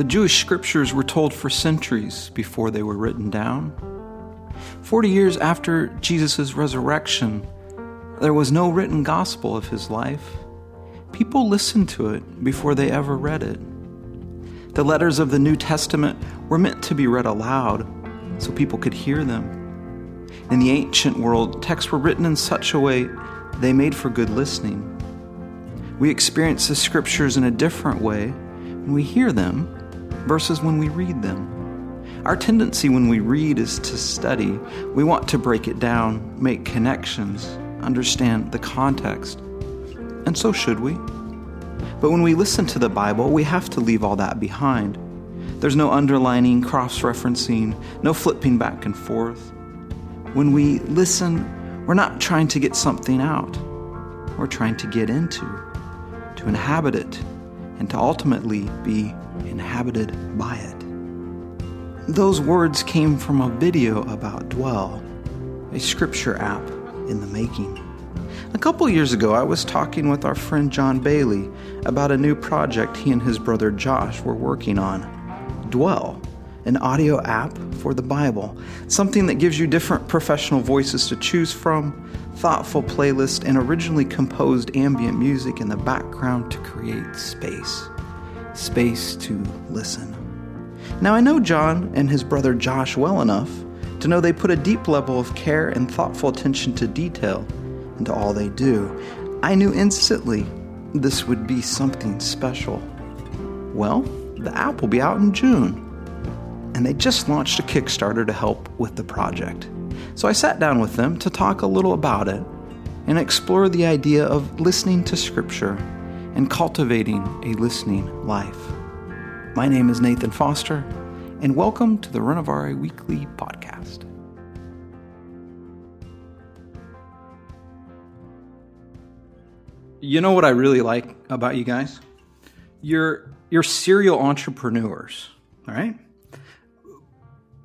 The Jewish scriptures were told for centuries before they were written down. 40 years after Jesus' resurrection, there was no written gospel of his life. People listened to it before they ever read it. The letters of the New Testament were meant to be read aloud so people could hear them. In the ancient world, texts were written in such a way they made for good listening. We experience the scriptures in a different way when we hear them versus when we read them. Our tendency when we read is to study. We want to break it down, make connections, understand the context. And so should we. But when we listen to the Bible, we have to leave all that behind. There's no underlining, cross-referencing, no flipping back and forth. When we listen, we're not trying to get something out. We're trying to get into, to inhabit it, and to ultimately be inhabited by it. Those words came from a video about Dwell, a scripture app in the making. A couple years ago, I was talking with our friend John Bailey about a new project he and his brother Josh were working on, Dwell, an audio app for the Bible, something that gives you different professional voices to choose from, thoughtful playlists, and originally composed ambient music in the background to create space to listen. Now, I know John and his brother Josh well enough to know they put a deep level of care and thoughtful attention to detail into all they do. I knew instantly this would be something special. Well, the app will be out in June, and they just launched a Kickstarter to help with the project. So I sat down with them to talk a little about it and explore the idea of listening to Scripture and cultivating a listening life. My name is Nathan Foster, and welcome to the Renovare Weekly Podcast. You know what I really like about you guys? You're serial entrepreneurs, all right?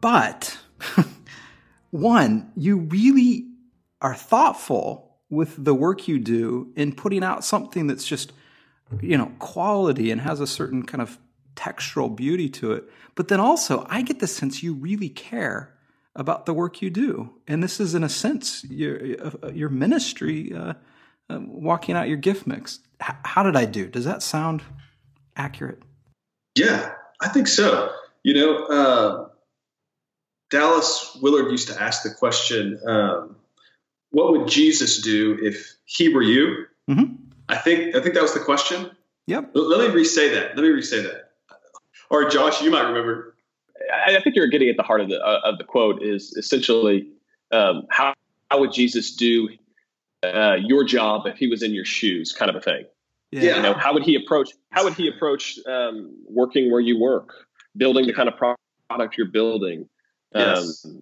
But, one, you really are thoughtful with the work you do in putting out something that's just, quality and has a certain kind of textural beauty to it. But then also, I get the sense you really care about the work you do. And this is, in a sense, your ministry, walking out your gift mix. How did I do? Does that sound accurate? Yeah, I think so. Dallas Willard used to ask the question, what would Jesus do if he were you? Mm-hmm. I think that was the question. Yep. Let me re-say that. Or Josh, you might remember. I think you're getting at the heart of the quote is essentially, how would Jesus do your job if he was in your shoes, kind of a thing. Yeah. How would he approach working where you work, building the kind of product you're building,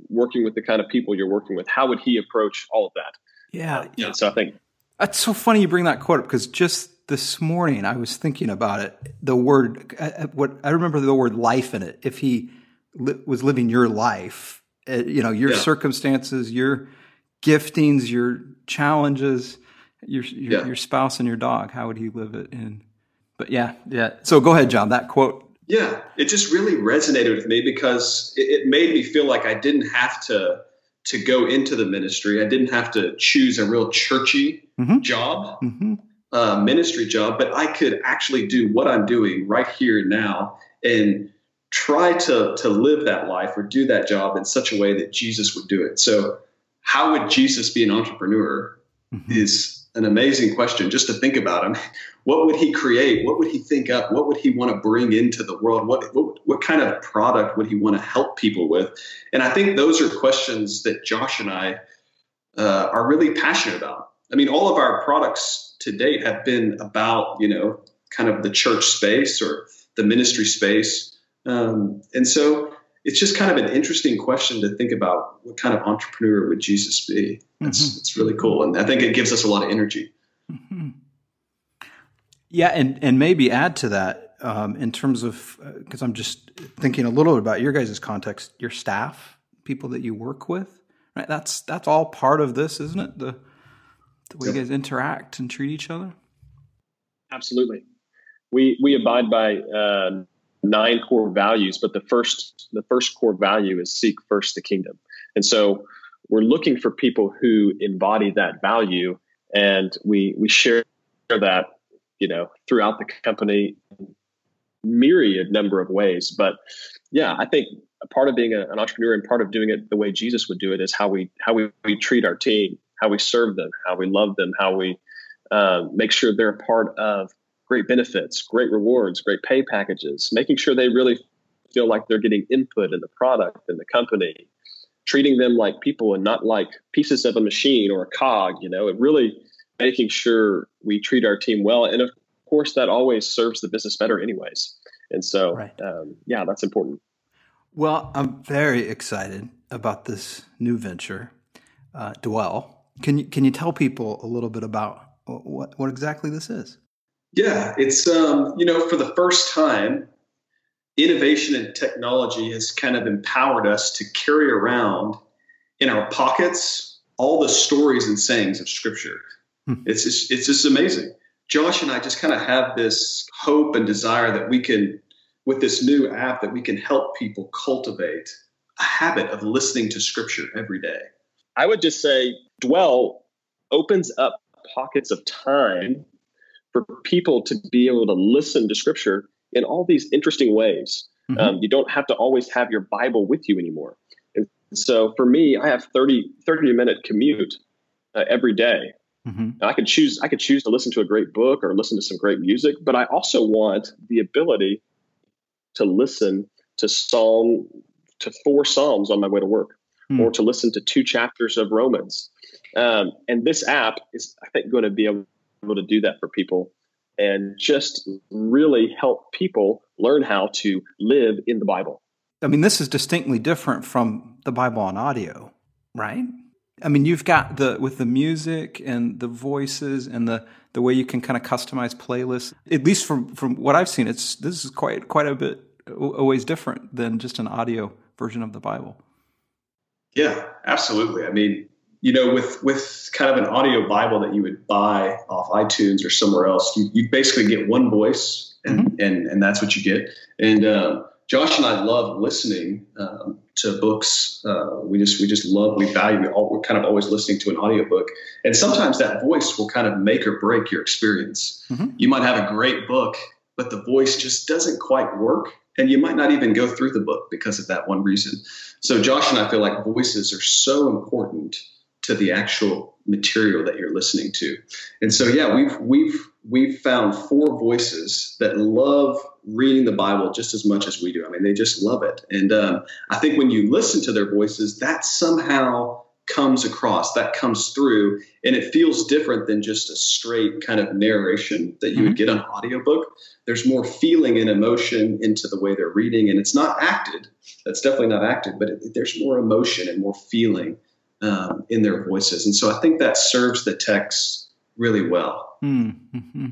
working with the kind of people you're working with? How would he approach all of that? Yeah. So I think that's so funny you bring that quote up, because just this morning I was thinking about it. The word, I remember the word life in it. If he was living your life, your circumstances, your giftings, your challenges, your spouse and your dog, how would he live it in? But yeah. So go ahead, John, that quote. Yeah, it just really resonated with me because it made me feel like I didn't have to go into the ministry. I didn't have to choose a real churchy job, ministry job, but I could actually do what I'm doing right here and now and try to live that life or do that job in such a way that Jesus would do it. So how would Jesus be an entrepreneur is an amazing question just to think about. I mean, what would he create? What would he think up? What would he want to bring into the world? What kind of product would he want to help people with? And I think those are questions that Josh and I are really passionate about. I mean, all of our products to date have been about, kind of the church space or the ministry space. And so it's just kind of an interesting question to think about what kind of entrepreneur would Jesus be. It's really cool. And I think it gives us a lot of energy. Mm-hmm. Yeah. And maybe add to that in terms of, because I'm just thinking a little bit about your guys' context, your staff, people that you work with, right? That's all part of this, isn't it? The way you guys interact and treat each other. Absolutely. We abide by 9 core values, but the first core value is seek first the kingdom. And so we're looking for people who embody that value, and we share that, you know, throughout the company, myriad number of ways. But yeah, I think a part of being an entrepreneur and part of doing it the way Jesus would do it is how we treat our team, how we serve them, how we love them, how we make sure they're a part of great benefits, great rewards, great pay packages, making sure they really feel like they're getting input in the product and the company, treating them like people and not like pieces of a machine or a cog, you know, and really making sure we treat our team well. And of course, that always serves the business better anyways. And so, right. Yeah, that's important. Well, I'm very excited about this new venture, Dwell. Can you tell people a little bit about what exactly this is? Yeah, it's, you know, for the first time, innovation and technology has kind of empowered us to carry around in our pockets all the stories and sayings of Scripture. It's just amazing. Josh and I just kind of have this hope and desire that we can, with this new app, that we can help people cultivate a habit of listening to Scripture every day. I would just say Dwell opens up pockets of time for people to be able to listen to Scripture in all these interesting ways. Mm-hmm. You don't have to always have your Bible with you anymore. And so for me, I have 30-minute commute every day. Mm-hmm. I could choose to listen to a great book or listen to some great music, but I also want the ability to listen to four Psalms on my way to work, or to listen to 2 chapters of Romans. And this app is, I think, going to be able to do that for people and just really help people learn how to live in the Bible. I mean, this is distinctly different from the Bible on audio, right? I mean, you've got with the music and the voices and the way you can kind of customize playlists. At least from what I've seen, this is quite a bit a ways different than just an audio version of the Bible. Yeah, absolutely. I mean, you know, with kind of an audio Bible that you would buy off iTunes or somewhere else, you basically get one voice, and that's what you get. And Josh and I love listening to books. We value it. We're kind of always listening to an audiobook. And sometimes that voice will kind of make or break your experience. Mm-hmm. You might have a great book, but the voice just doesn't quite work. And you might not even go through the book because of that one reason. So Josh and I feel like voices are so important to the actual material that you're listening to. And so, yeah, we've found 4 voices that love reading the Bible just as much as we do. I mean, they just love it. And I think when you listen to their voices, that somehow comes across, that comes through, and it feels different than just a straight kind of narration that you would get on an audiobook. There's more feeling and emotion into the way they're reading, and it's not acted. That's definitely not acted, but there's more emotion and more feeling in their voices. And so I think that serves the text really well. Mm-hmm.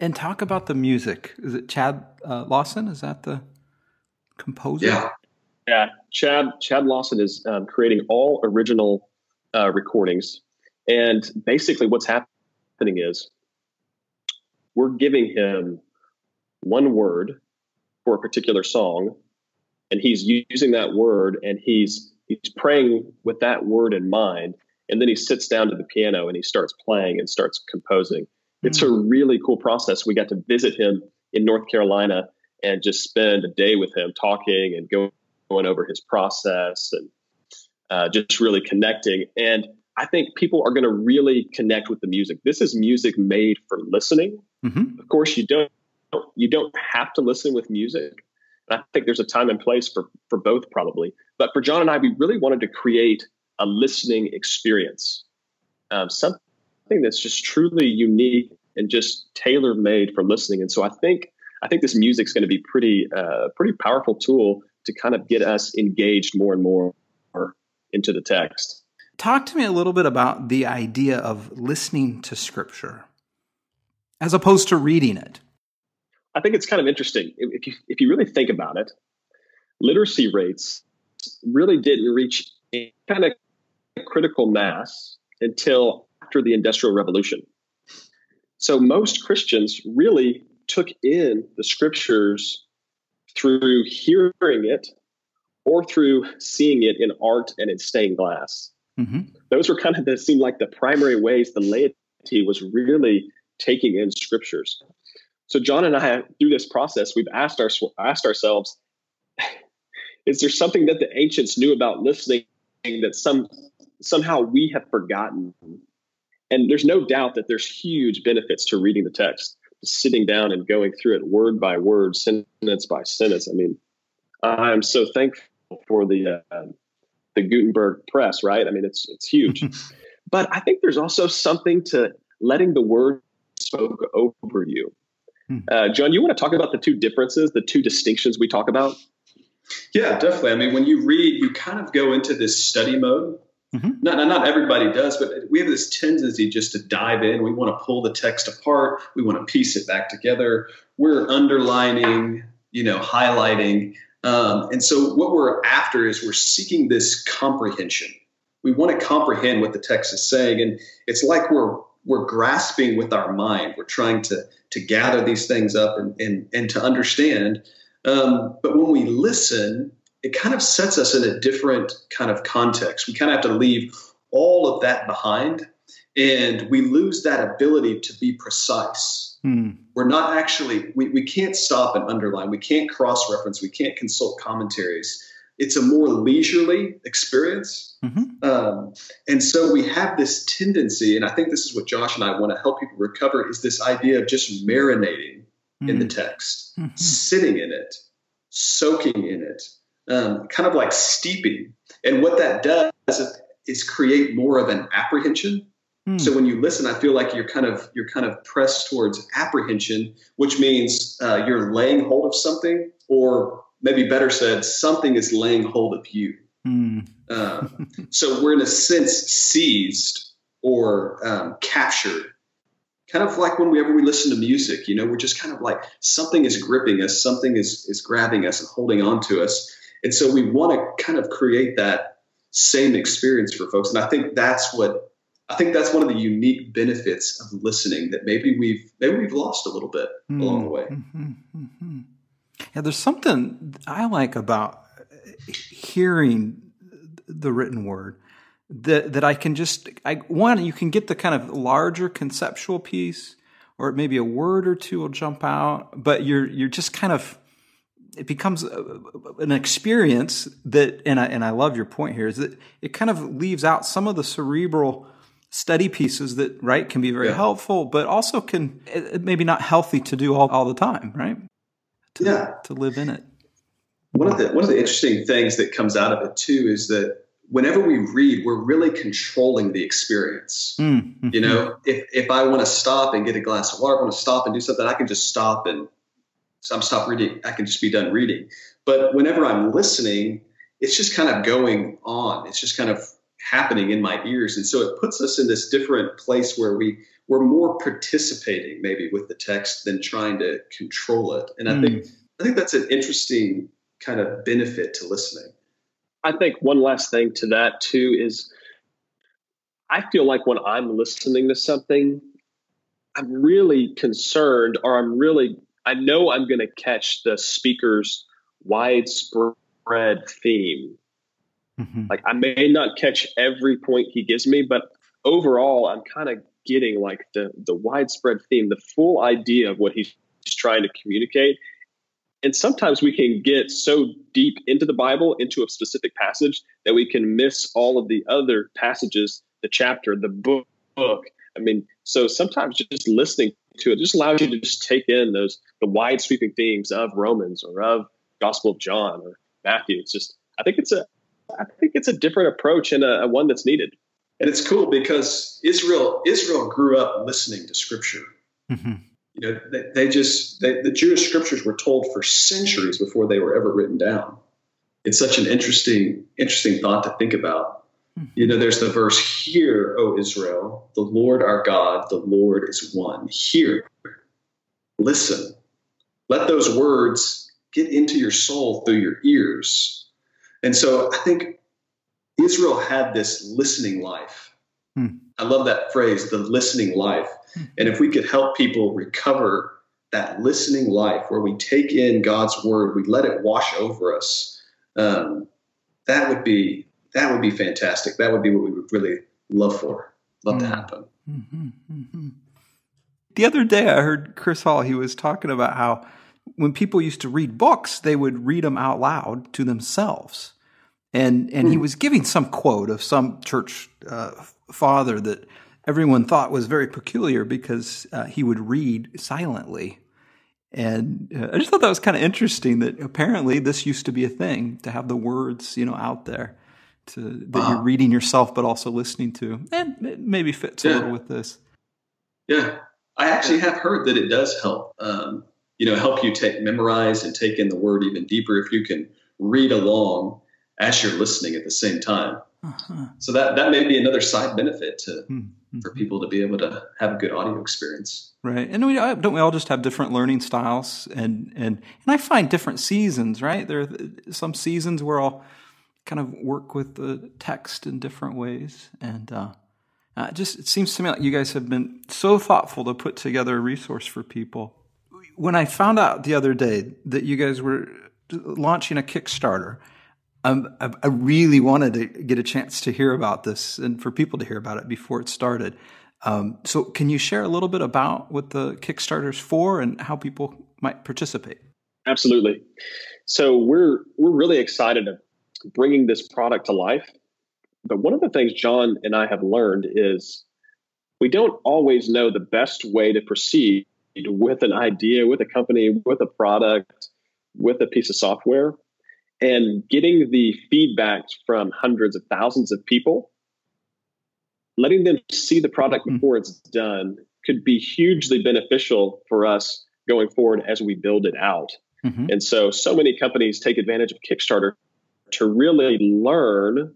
And talk about the music. Is it Chad Lawson? Is that the composer? Yeah. Chad Lawson is creating all original recordings. And basically what's happening is we're giving him one word for a particular song, and he's using that word, and he's praying with that word in mind. And then he sits down to the piano and he starts playing and starts composing. It's a really cool process. We got to visit him in North Carolina and just spend a day with him talking and going over his process and just really connecting. And I think people are going to really connect with the music. This is music made for listening. Mm-hmm. Of course, you don't have to listen with music. And I think there's a time and place for both probably. But for John and I, we really wanted to create a listening experience, something that's just truly unique and just tailor-made for listening. And so I think this music's going to be pretty powerful tool to kind of get us engaged more and more into the text. Talk to me a little bit about the idea of listening to Scripture as opposed to reading it. I think it's kind of interesting. If you really think about it, literacy rates really didn't reach any kind of critical mass until after the Industrial Revolution. So most Christians really took in the Scriptures through hearing it or through seeing it in art and in stained glass. Mm-hmm. Those were kind of, that seemed like the primary ways the laity was really taking in scriptures. So John and I, through this process, we've asked ourselves, is there something that the ancients knew about listening that somehow we have forgotten? And there's no doubt that there's huge benefits to reading the text, sitting down and going through it word by word, sentence by sentence. I mean, I'm so thankful for the Gutenberg press, right? I mean, it's huge. But I think there's also something to letting the word spoke over you. John, you want to talk about the two differences, the two distinctions we talk about? Yeah, definitely. I mean, when you read, you kind of go into this study mode. Mm-hmm. Not everybody does, but we have this tendency just to dive in. We want to pull the text apart. We want to piece it back together. We're underlining, highlighting. And so what we're after is we're seeking this comprehension. We want to comprehend what the text is saying. And it's like we're grasping with our mind. We're trying to gather these things up and to understand. But when we listen, it kind of sets us in a different kind of context. We kind of have to leave all of that behind, and we lose that ability to be precise. We're not actually, we can't stop and underline. We can't cross-reference. We can't consult commentaries. It's a more leisurely experience. Mm-hmm. And so we have this tendency, and I think this is what Josh and I want to help people recover, is this idea of just marinating in the text, mm-hmm. sitting in it, soaking in it, kind of like steeping. And what that does is create more of an apprehension. So when you listen, I feel like you're kind of pressed towards apprehension, which means you're laying hold of something, or maybe better said, something is laying hold of you. So we're in a sense seized or captured, kind of like whenever we listen to music, we're just kind of like something is gripping us, something is grabbing us and holding on to us. And so we want to kind of create that same experience for folks. And I think that's one of the unique benefits of listening that maybe we've lost a little bit along the way. Mm-hmm, mm-hmm. Yeah, there's something I like about hearing the written word that I can just you can get the kind of larger conceptual piece, or maybe a word or two will jump out, but you're just kind of, it becomes an experience that, and I love your point here, is that it kind of leaves out some of the cerebral study pieces that, right, can be very helpful, but also can, maybe not healthy to do all the time, right? To live in it. One of the interesting things that comes out of it too is that whenever we read, we're really controlling the experience. Mm-hmm. If I want to stop and get a glass of water, I want to stop and do something, I can just stop and stop reading. I can just be done reading. But whenever I'm listening, it's just kind of going on. It's just kind of happening in my ears. And so it puts us in this different place where we're more participating maybe with the text than trying to control it. And I think that's an interesting kind of benefit to listening. I think one last thing to that too is I feel like when I'm listening to something, I'm really concerned, or I know I'm going to catch the speaker's widespread theme. Mm-hmm. Like I may not catch every point he gives me, but overall I'm kind of getting like the widespread theme, the full idea of what he's trying to communicate. And sometimes we can get so deep into the Bible, into a specific passage, that we can miss all of the other passages, the chapter, the book. I mean, so sometimes just listening to it just allows you to just take in the wide sweeping themes of Romans or of Gospel of John or Matthew. It's just, I think it's a different approach, and a one that's needed. And it's cool because Israel grew up listening to Scripture. Mm-hmm. The Jewish scriptures were told for centuries before they were ever written down. It's such an interesting thought to think about. Mm-hmm. There's the verse, "Hear, O Israel, the Lord our God, the Lord is one." Hear, listen, let those words get into your soul through your ears. And so I think Israel had this listening life. Mm-hmm. I love that phrase, the listening life. And if we could help people recover that listening life where we take in God's word, we let it wash over us. That would be fantastic. That would be what we would really love to happen. Mm-hmm, mm-hmm. The other day I heard Chris Hall, he was talking about how when people used to read books, they would read them out loud to themselves. And he was giving some quote of some church father that everyone thought was very peculiar because he would read silently. And I just thought that was kind of interesting that apparently this used to be a thing, to have the words, out there that you're reading yourself but also listening to. And it maybe fits a little with this. Yeah. I actually have heard that it does help, help you memorize and take in the word even deeper if you can read along as you're listening at the same time. Uh-huh. So that may be another side benefit for people to be able to have a good audio experience. Right. And don't we all just have different learning styles? And I find different seasons, right? There are some seasons where I'll kind of work with the text in different ways. And it seems to me like you guys have been so thoughtful to put together a resource for people. When I found out the other day that you guys were launching a Kickstarter, I really wanted to get a chance to hear about this and for people to hear about it before it started. So can you share a little bit about what the Kickstarter's for and how people might participate? Absolutely. So we're really excited of bringing this product to life. But one of the things John and I have learned is we don't always know the best way to proceed with an idea, with a company, with a product, with a piece of software. And getting the feedback from hundreds of thousands of people, letting them see the product before it's done could be hugely beneficial for us going forward as we build it out. Mm-hmm. And so many companies take advantage of Kickstarter to really learn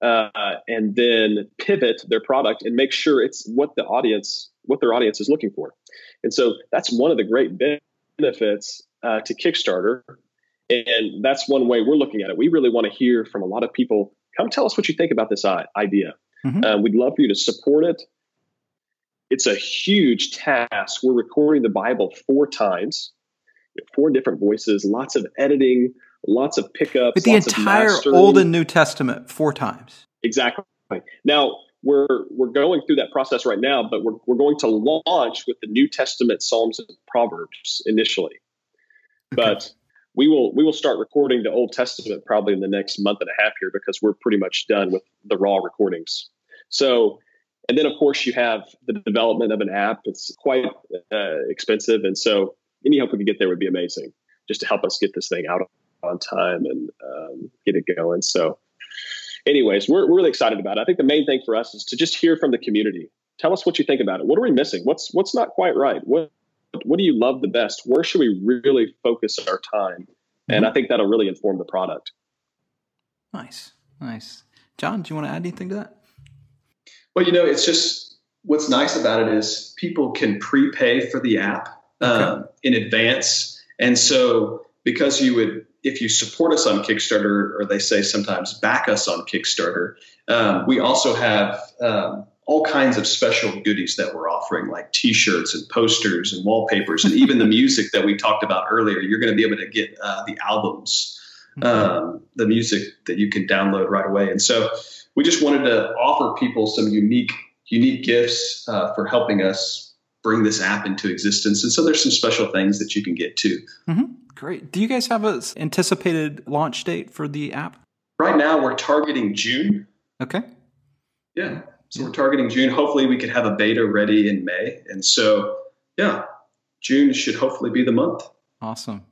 and then pivot their product and make sure it's what their audience is looking for. And so that's one of the great benefits to Kickstarter. And that's one way we're looking at it. We really want to hear from a lot of people. Come tell us what you think about this idea. Mm-hmm. We'd love for you to support it. It's a huge task. We're recording the Bible 4 times, 4 different voices, lots of editing, lots of pickups. But the entire Old and New Testament 4 times. Exactly. Now, we're going through that process right now, but we're going to launch with the New Testament Psalms and Proverbs initially. Okay. But we will start recording the Old Testament probably in the next month and a half here because we're pretty much done with the raw recordings. So, and then of course you have the development of an app. It's quite expensive. And so any help we could get there would be amazing just to help us get this thing out on time and get it going. So anyways, we're really excited about it. I think the main thing for us is to just hear from the community. Tell us what you think about it. What are we missing? What's not quite right? What do you love the best? Where should we really focus our time? And I think that'll really inform the product. Nice. John, do you want to add anything to that? Well, it's just what's nice about it is people can prepay for the app in advance. And so because if you support us on Kickstarter, or they say sometimes back us on Kickstarter, we also have all kinds of special goodies that we're offering, like T-shirts and posters and wallpapers, and even the music that we talked about earlier. You're going to be able to get the albums, the music that you can download right away. And so we just wanted to offer people some unique gifts for helping us bring this app into existence. And so there's some special things that you can get too. Mm-hmm. Great. Do you guys have an anticipated launch date for the app? Right now we're targeting June. Okay. Yeah. So we're targeting June. Hopefully we could have a beta ready in May. And so, June should hopefully be the month. Awesome.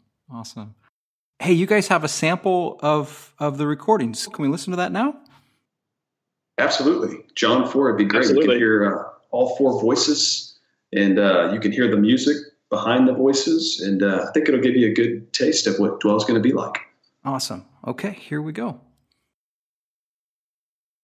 Hey, you guys have a sample of the recordings. Can we listen to that now? Absolutely. John 4 would be great. Absolutely. You can hear all 4 voices, and you can hear the music behind the voices. And I think it'll give you a good taste of what Dwell's going to be like. Awesome. Okay, here we go.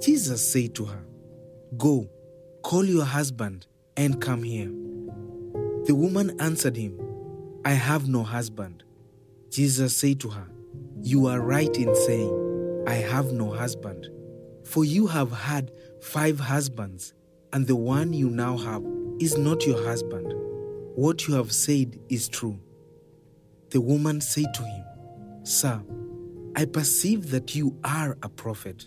Jesus said to her, "Go, call your husband and come here." The woman answered him, "I have no husband." Jesus said to her, "You are right in saying, 'I have no husband,' for you have had 5 husbands, and the one you now have is not your husband. What you have said is true." The woman said to him, "Sir, I perceive that you are a prophet.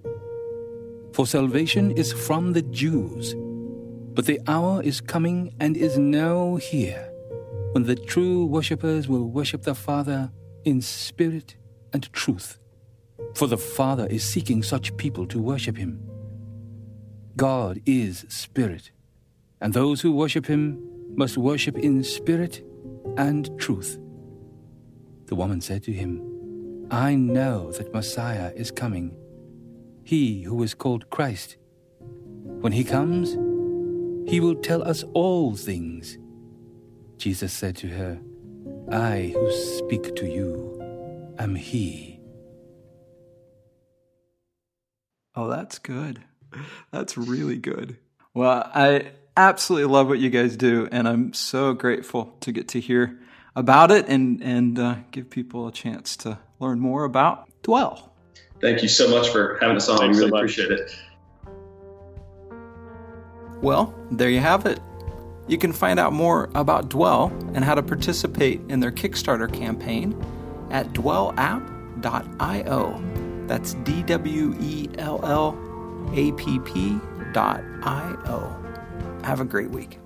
for salvation is from the Jews. But the hour is coming and is now here, when the true worshippers will worship the Father in spirit and truth, for the Father is seeking such people to worship him. God is spirit, and those who worship him must worship in spirit and truth." The woman said to him, "I know that Messiah is coming, he who is called Christ. When he comes, he will tell us all things." Jesus said to her, "I who speak to you am he." Oh, that's good. That's really good. Well, I absolutely love what you guys do, and I'm so grateful to get to hear about it and give people a chance to learn more about Dwell. Thank you so much for having us on. I really appreciate it. Well, there you have it. You can find out more about Dwell and how to participate in their Kickstarter campaign at dwellapp.io. That's DWELLAPP.io. Have a great week.